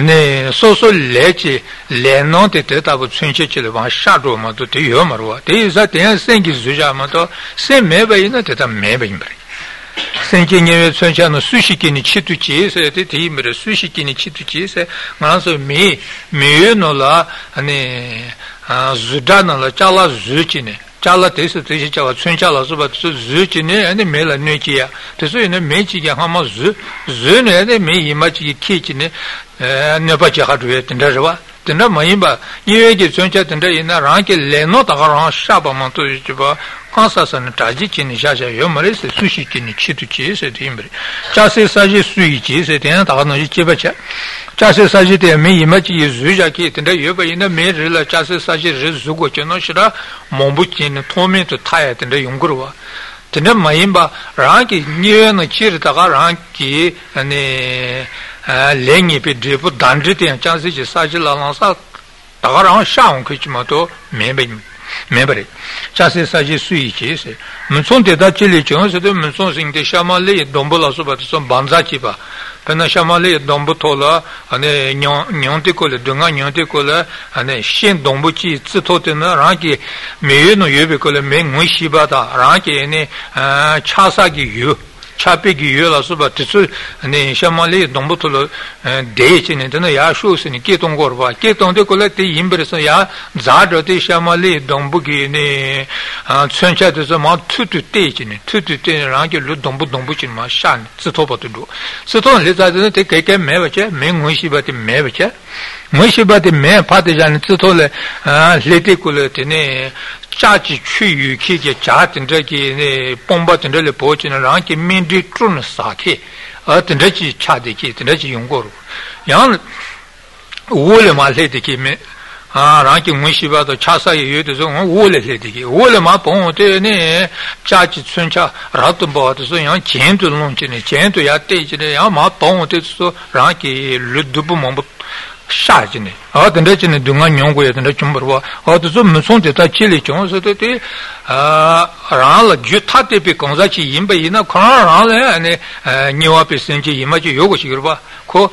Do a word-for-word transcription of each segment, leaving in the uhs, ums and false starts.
ne so so leci le non te te tabu cinche chile va shato ma to te yo marwa te sa te sengi suja ma to se me ba ina te ta me ba imbre sengi ne cinche no sushi kini chitu chi se te timbre sushi kini chitu chi se ma so me me no la ne zudana la chala zuchine chala te se te chala cinche la suba zuchine ne me la ne kia te so ne me chi ga ma zu zu ne ne me ima chi ki chi ne Nepachi Hadwe Tindajawa, Tinda Maimba, Yegi Suncha Tinda in a rank, Leno Taran Shaba Montojiba, Kansas and Tajichin Jaja Yomaris, Sushikin Chituchi, said Imbri. Chassi Saji Suichi, said Antanojibacha. Chassi Saji de me, Imachi Zujaki, Tinda Yoba in the Mirilla, Chassi Saji Rizugo Chenoshra, Mombuchin, Tomi to Tayat and the Yungurua. Tinda Maimba, Ranki, New and Chiritaga Ranki, and Lengi Pedripo Dandriti and Chansi Saji Lansa Tagaran Shang Kichimoto, Mebim, Mebri. Chansi Saji Suichi, Munson de Dachili Jones, Munson in the Shamali, Dombola Subaton Banzachiba, Penashamali, Dombotola, and a Nyanticola, Dunga Nyanticola, and a Shin Dombuchi, Titotina, Ranki, Meuno Yubicola, Menguishibata, Ranki, and a Chasagi Yu. Chapigi Yola Suba Titsu and Shamali Dombutolo Deichin and Yashus and Keton Gorba, Keton de Colletti, Imbresa Ya, Zadra de Shamali, Dombugi, Sunshad is a mount two to Tichin, two to ten Rangi Ludombu Dombuchin, Mashan, Sitopa to do. Siton Lizard take a mevache, Menguishibati mevache, Mushibati me, Partisan Titole, Leticulatine. Chachi Chuyu Kiki Chat and Draki Pombat and Dele Poch and Ranki Mindi Trun Saki, Earth and Rechi Chadiki, and Rechi Yunguru. Yan Woolema Lediki, Ranki Mushiba, the Chasa Yutis, Wooled Lediki, Woolema Ponte, Chachi Suncha, Ratumba, so young Chen to lunch and Chen to Yatich, Yama Ponte, so Ranki Ludubum. Shajini, out and rich in the Dungan Yongway and the Chumberwa, out of some Sunday Chili Jones, uh, Rala Jutati Piconzachi Yimba, you know, Korala and a new Apisanji, Imaji Yogoshirva, Co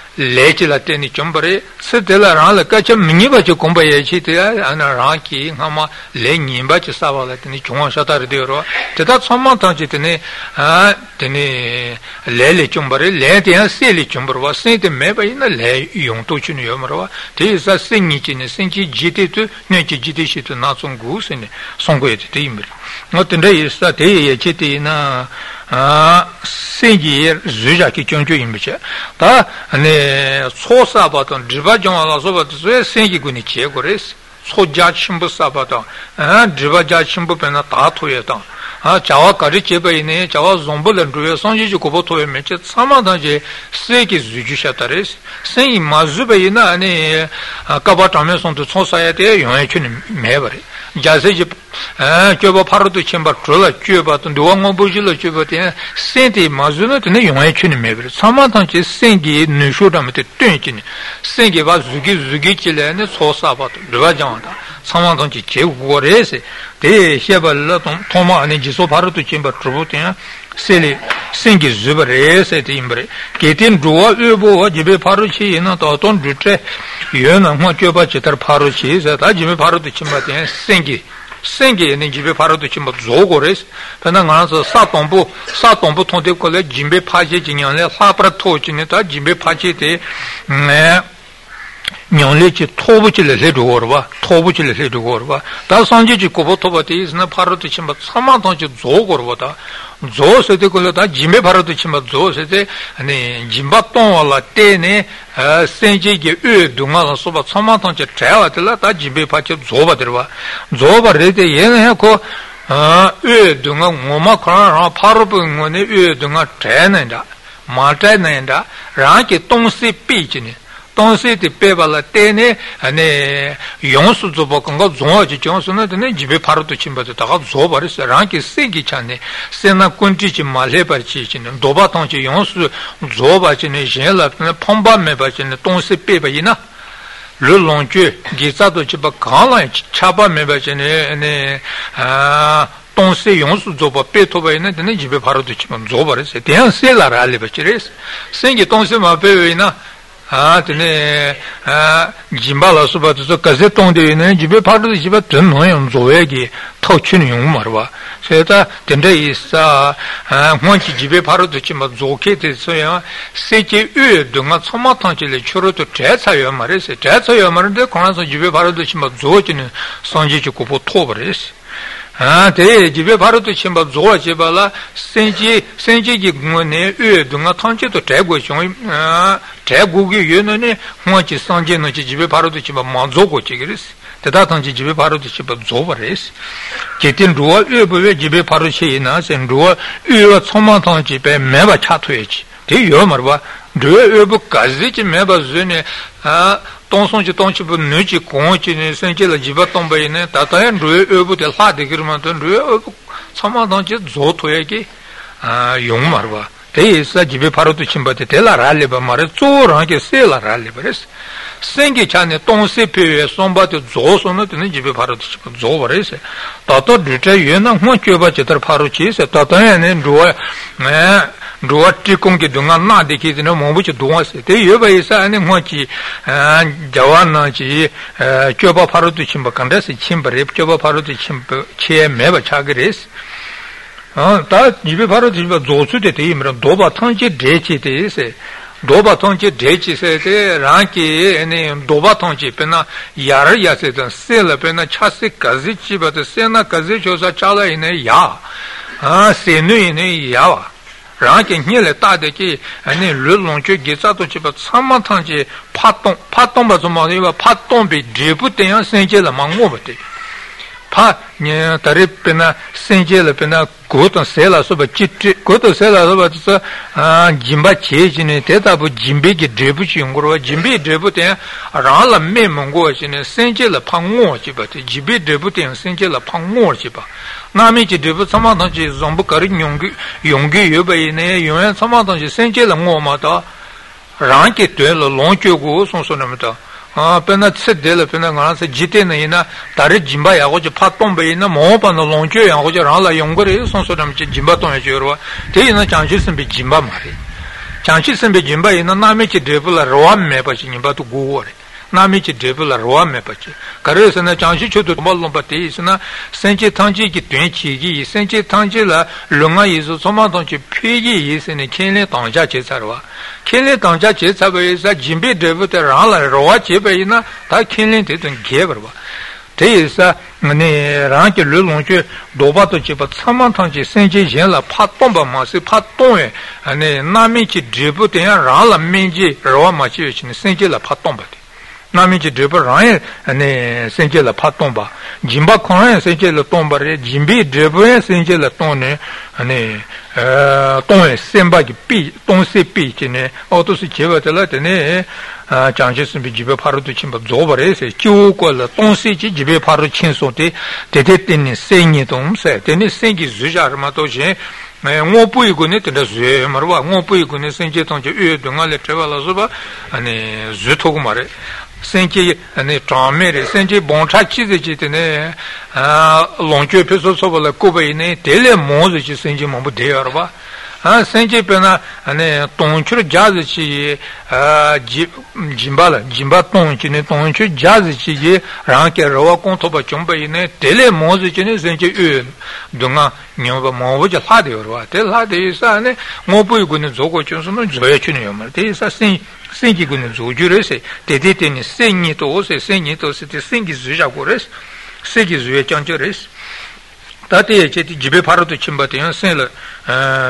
Legge la teni chumbare, se te la rana caccia minibacio combaeci, ana ranki, hama, lenimbacio stava la teni chumashatar di oro, te da sommantangit ne, ah, teni lele chumbare, lenti anseli chumbrova, senti meba in a lei, yon tocin yomrova, te is a senicine, senti gititu, neci giticitu natsungusine, songuet timbri. Not in re stati e citina. Ah, singir zujaki chonju imbice. Ta ne so sabaton jiva jongala sobat zue singi guniche gores. So jachimbu sabaton. Ah, jiva jachimbu pena tatueta. Ah, chawa kari chebe ne chawa zombu lenduye sonji kubotoye meche samadaje seki zujishatares. Singi mazube ina ne kabatame son to society yonechun mebare. Jazeji eh kyoba parodu chimba trola kyoba ton duango bojilo kyoba ten senti mazuno ten yonai chini mebri samantan che sengi nushoda mete tenkin sengi va zugi zugi kilene sosa bat rwajanda samantan che che gorese de sheballa ton toma ne jiso parodu chimba trobo ten seli sengi zubrese timbre ketin duwa ebo jibe parochi na ton dutre yona mo kyoba chetar parochi za ta jibe parodu chimba ten sengi Sengi Ninjibe Paradu Chimba Zogores, Penanganza Satombo, Satombo Tonte College, Jimbe Pache, Jinale, Sapra Tochineta, Jimbe Pache, Nyonleci, Tobuchile Hedorva, Tobuchile Hedorva, Tasanji Kobotobati is in a Paradu Chimba, Samantanji Zogorvata, Zosete Coleta, Jimbe Paradu Chimba Zosete, and Jimbaton la Tene, Senji Dumala Soba, Samantanji Travatella, Jimbe Pache Zobaderva, Zoba Rete Yenako, E Dunga, Momakara, Parapungone, E Dunga Trenenda, Martenenda, Ranki Tonsi Pichini. Tonsi ti peba la tene, ane yonsu zobakanga zongaji chonsu na tene jibe parutu chimbate taga zobaris, rangi sengi chane, sena kunti chi malhebar chi chine, doba tongchi yonsu zoba chine, jenla tene pomba meba chine, tonsi peba ina, le longche, gisato chiba kanla chaba meba chine, ane, tonsi yonsu zoba petoba ina tene jibe parutu chimbate zobaris, tena sela rali bachiris, sengi tonsi ma peba ina, Ah, tene jimbala subatu so kazeton de ne jibe paru jibe tenno yon zoegi tochin yon marwa. Seta tende isa honchi jibe paru de chima zokete so ya seki u dunga tsoma tanchile churu to tetsa yon marese tetsa yon marde konso jibe paru de chima zokin sonji kupo tobres. Ah, te jibe paru de chima zoje bala senji senji gune u dunga tanchi to tego chon Gugi Yunone, Monchi Sanjino Jibe Parodiciba Manzogo Chigris, Tedatan Jibe Parodiciba Zovaris, Kitin Rua Ube Jibe Parocinas and Rua Ua Somantan Jibe Meva Chatuich, Ti Yomarva, Due Ubu Kazichi Meva Zune, Tonson Chitonchibu Nuchi Conchi, Sanjila Jiba Tombaine, Tatayan Rue Ubu del Hadi Girmanton, Rue Somantan Zotoegi, Yomarva. Te sa jibe parutu chimbate te la raleba mare tso ranke se la raleba res sengi chane tonse peye sombate zo sono tene jibe parutu chimbate zo varese tato dite yena hon kyoba chetar paruchi se tato ene duwa duwa tikongi dunga na deki tene mombuchi duwa se te yeba isa ene hon ki jawan na chi kyoba parutu chimbate kanda se chimba rep kyoba parutu chimbate che meba chagi res ता जीवे भारत जीवा जोशु देते ही मेरा दो बातों के डेची थे इसे दो बातों के डेची से ते रांकी ने दो बातों के पे ना यार या से तो सेल पे ना छासे कज़िची बते सेना कज़िच हो सा चाला इने या हाँ सेनु इने या रांकी नीले तादे की ने लुलों के गिरता तो जीवा सामान्य जी पातों पातों बस मारे वा पातों भी डेपुते हैं सेंचे ल मांगो बते pa ne tarepena senjela pena goton sela soba chitti goton sela soba tsa jimba chejine teta bu jimbe ge debu chingro jimbe debu te rala memongo chine senjela pango chiba te jimbe debu te senjela pango chiba nami chi debu samadan chi zombu kari nyongi yongi yobai ne yoen samadan chi senjela ngoma ta ranke telo loncho go sonsonamta हाँ पहना से देल पहना गाना से जीते नहीं ना तारे जिम्बा यागो जो फाटों बे ना मौह पना लॉन्चो यागो जो राला यंगरे संसोधन में जिम्बा तो है चोरवा ते ना चांसेस में जिम्बा मारे Chanchi sembe jimba ina nami chi drebula roa me pachi jimba tu guore. Nami chi drebula roa me pachi. Karese na chanchi chudu malum pati isna senchi tanchi ki tuenchi gi senchi tanchi la lunga isu soma donchi pigi isne kenle tangja che sarwa. Kenle tangja che sabe sa jimbe drebu te rala roa che be ina ta kenle te tun geberwa. Tesa ne ranche lulonche dobato che pat samantanche senje jela patpomba mase pattoe ne namichi dribu te rala menji roa machi chine senje la pattomba namichi dribu ran ne senje la pattomba jimba khone senje la tomba re jimbi dribu senje la tone ne tone semba ki pi ton se pi chine auto se chevate la tene 장제스비 집에 바로 두친 법 조벌에서 쭈고라 똥시지 집에 바로 친소데 데데데니 생이 동세 데니 생기 주자마도제 뭐 보이고네 데제 말와 뭐 보이고네 생제 동제 유동을 쳐발아서바 아니 주토고 말에 생기 아니 담메레 생제 봉차치지 데네 아 롱교 표소서벌 고베이네 데레 모즈지 생제 뭐부 데어바 아 생제변아 아니 동추 자즈치 아 짐발라 짐바톤치네 동추 자즈치게 랑케 로와 콘토바 쫌베이네 텔레 모즈치네 생제 유 동아 녀바 모보자 파데요와 텔하데이사네 모보이군은 조고촌스는 조야치네요 말데이사 생 생기군은 조주레세 데데테니 생니토 오세 생니토 세테 생기 주자고레스 세기 주에찬저레스 ताते चेति जिबे फारतो चिंबते हैं सेल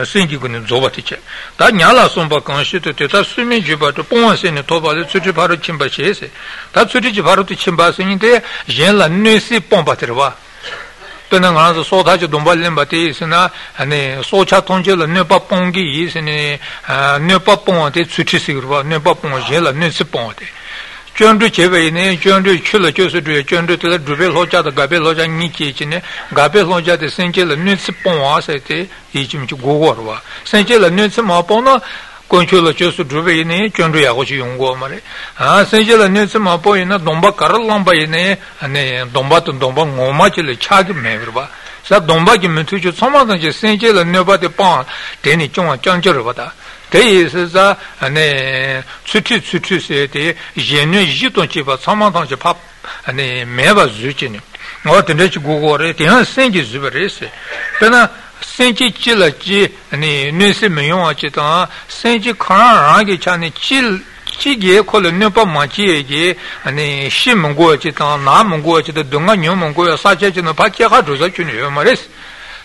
सेंगी को ने जोबते चे ता न्याला सोंबा कांशी तो ते ता सुमे जिबा तो पों से ने तोबा ले सुटी फारतो चिंबा चे से ता सुटी जि फारतो चिंबा से ने ते जेला नेसी पोंबा तेरवा तो ना गाना सो था जो दुम्बा लें बाते से ना ने सोचा तोंजे ले ने पा पोंगी से ने ने पा पोंते सुटी सिरवा ने पा पों जेला नेसी पोंते चंडू चेवेने चंडू छुल चोसुडू चंडू तेल डुबे होचा द गाबे होचा नीचीचने गाबे होचा द सेंचेल न्युस पोवा सेते इचिमचु गोगोरवा सेंचेल न्युस मापोना कोंचुल चोसुडूवेने चंडू यागोची योंगो मारे आ सेंचेल न्युस मापोइना दोंबा करलंबाइने ने दोंबा तो दोंबा मोमाचले छाग मेवरवा सा दोंबा की मिथुचो समादन जे सेंचेल न्योबाते पां तेनी चों चंचरवाता 대에서 안에 추추 추추에 대해 예는 이동치 바 사만당치 밥 안에 매바 주치니 어떤데 고고래 대한 생기 주버레스 그러나 생기 찔렀지 아니 뇌세 명용하지다 생기 커라하게 자네 찔 지게 콜네바 마치에게 아니 심문고지다 남문고지다 동안용문고야 사제지는 바치가 조사 주니요 말레스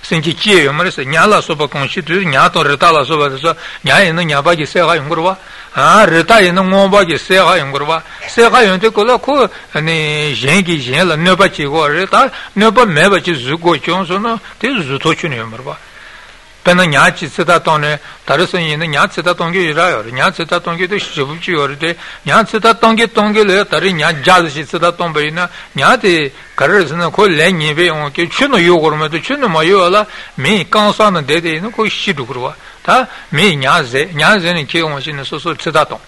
senki che yo mare se nyala soba constitue nyato retala soba so nyae no nyaba gi se ga ngurwa a reta eno ngoba gi se ga ngurwa se ga yonte kola ko ne jengi jela ne ba chi go reta ne ba me ba chi zu go chon so no te zu to chune murwa pena nya chi se da tone tarso yin nya se da tonge ira yo nya se da tonge de shibu chi yo de nya se da tonge tonge le tari nya jaz chi se da tombe na nya de karasna ko le ni be on ke chuno yo gorma de chuno ma yo la me kansa na de de ko shi du kurwa ta me nya ze nya ze ni ke on chi ne so so se da ton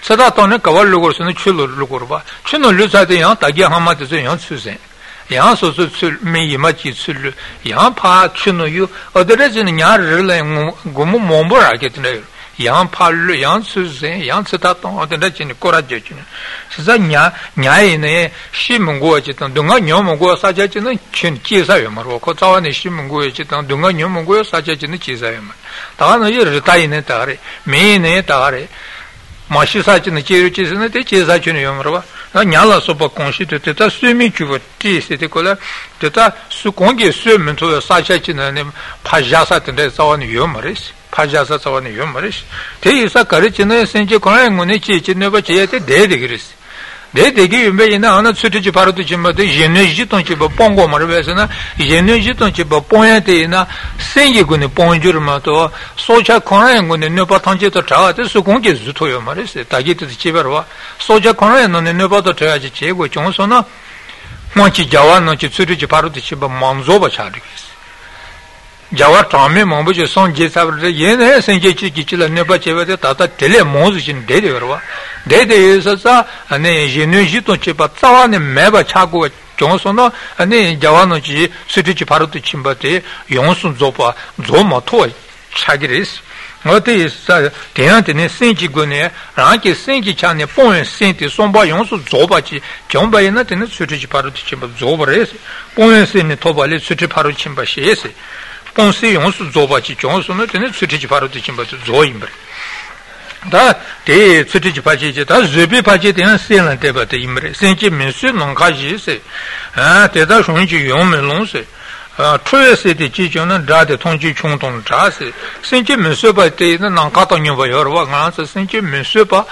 se da ton ne kawal lugor sunu chulo lugorba chuno lu sa de yan ta ge hama de yan su zen यहाँ सोचो चुल में ये मची चुल यहाँ पाँच चुनो यू अधरे जिन यहाँ रले गुमु मोंबर आके तने यहाँ पाल लो यहाँ सुझे यहाँ सताता अधरे जिन कोराजे चुने सजा न्याय न्याय ने शिमंगो चिता दुंगा न्योमंगो साजे चिने चिन चीज़ आये मरो को चावने शिमंगो चिता दुंगा न्योमंगो साजे चिने चीज़ आये मर ताना ये रिताई ने तारे मैं ने तारे 마시사치는 제르치스는데 제사치는 요머와 나 냐라서바 콘시트테타 스미추버 티세테콜라 테타 수콩게 스멘토 사샤치는 파자사트데 사원 요머리스 파자사 사원 요머리스 테이사 가르치는 센제 코랑고네 치치네바 제테 데데그리스 데데기 유메이나 하나 수트지 바로도 짐마데 예네지 돈치바 봉고머베스나 예네지 돈치바 봉야테이나 생기군의 봉주르마도 소자 코랑군의 뇌바탄제도 자아데 수공게 주토요 말이세 다게도 지베르와 소자 코랑군의 뇌바도 자아지 제고 종소나 뭔지 자와노치 수트지 바로도 지바 만조바 차르기스 자와 타메 몸부지 손제 사브르 예네 생제치 기치라 뇌바체베데 다다 텔레 모즈진 데데르와 대대에서서 아니 제네지도 제바타와네 매바 차고 정선어 아니 자와노지 스티치 바로도 침바데 용순 조바 조마토 차기레스 다 대수지 파지지 다 즈비 파지 되는 세란데바데 임레 센지 민수 농가지세 아 대다 손지 용멜롱세 아 초에세디 지존은 다데 통지 총동 자세 센지 민수바데는 난가동이 보여와 간세 센지 민수바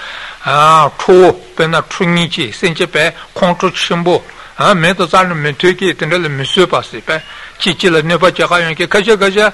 아 초베나 충이지 센지베 콩초 침보 아 메도 자는 메트기 된들 민수바세 배 지질을 내봐 제가 이렇게 가져가자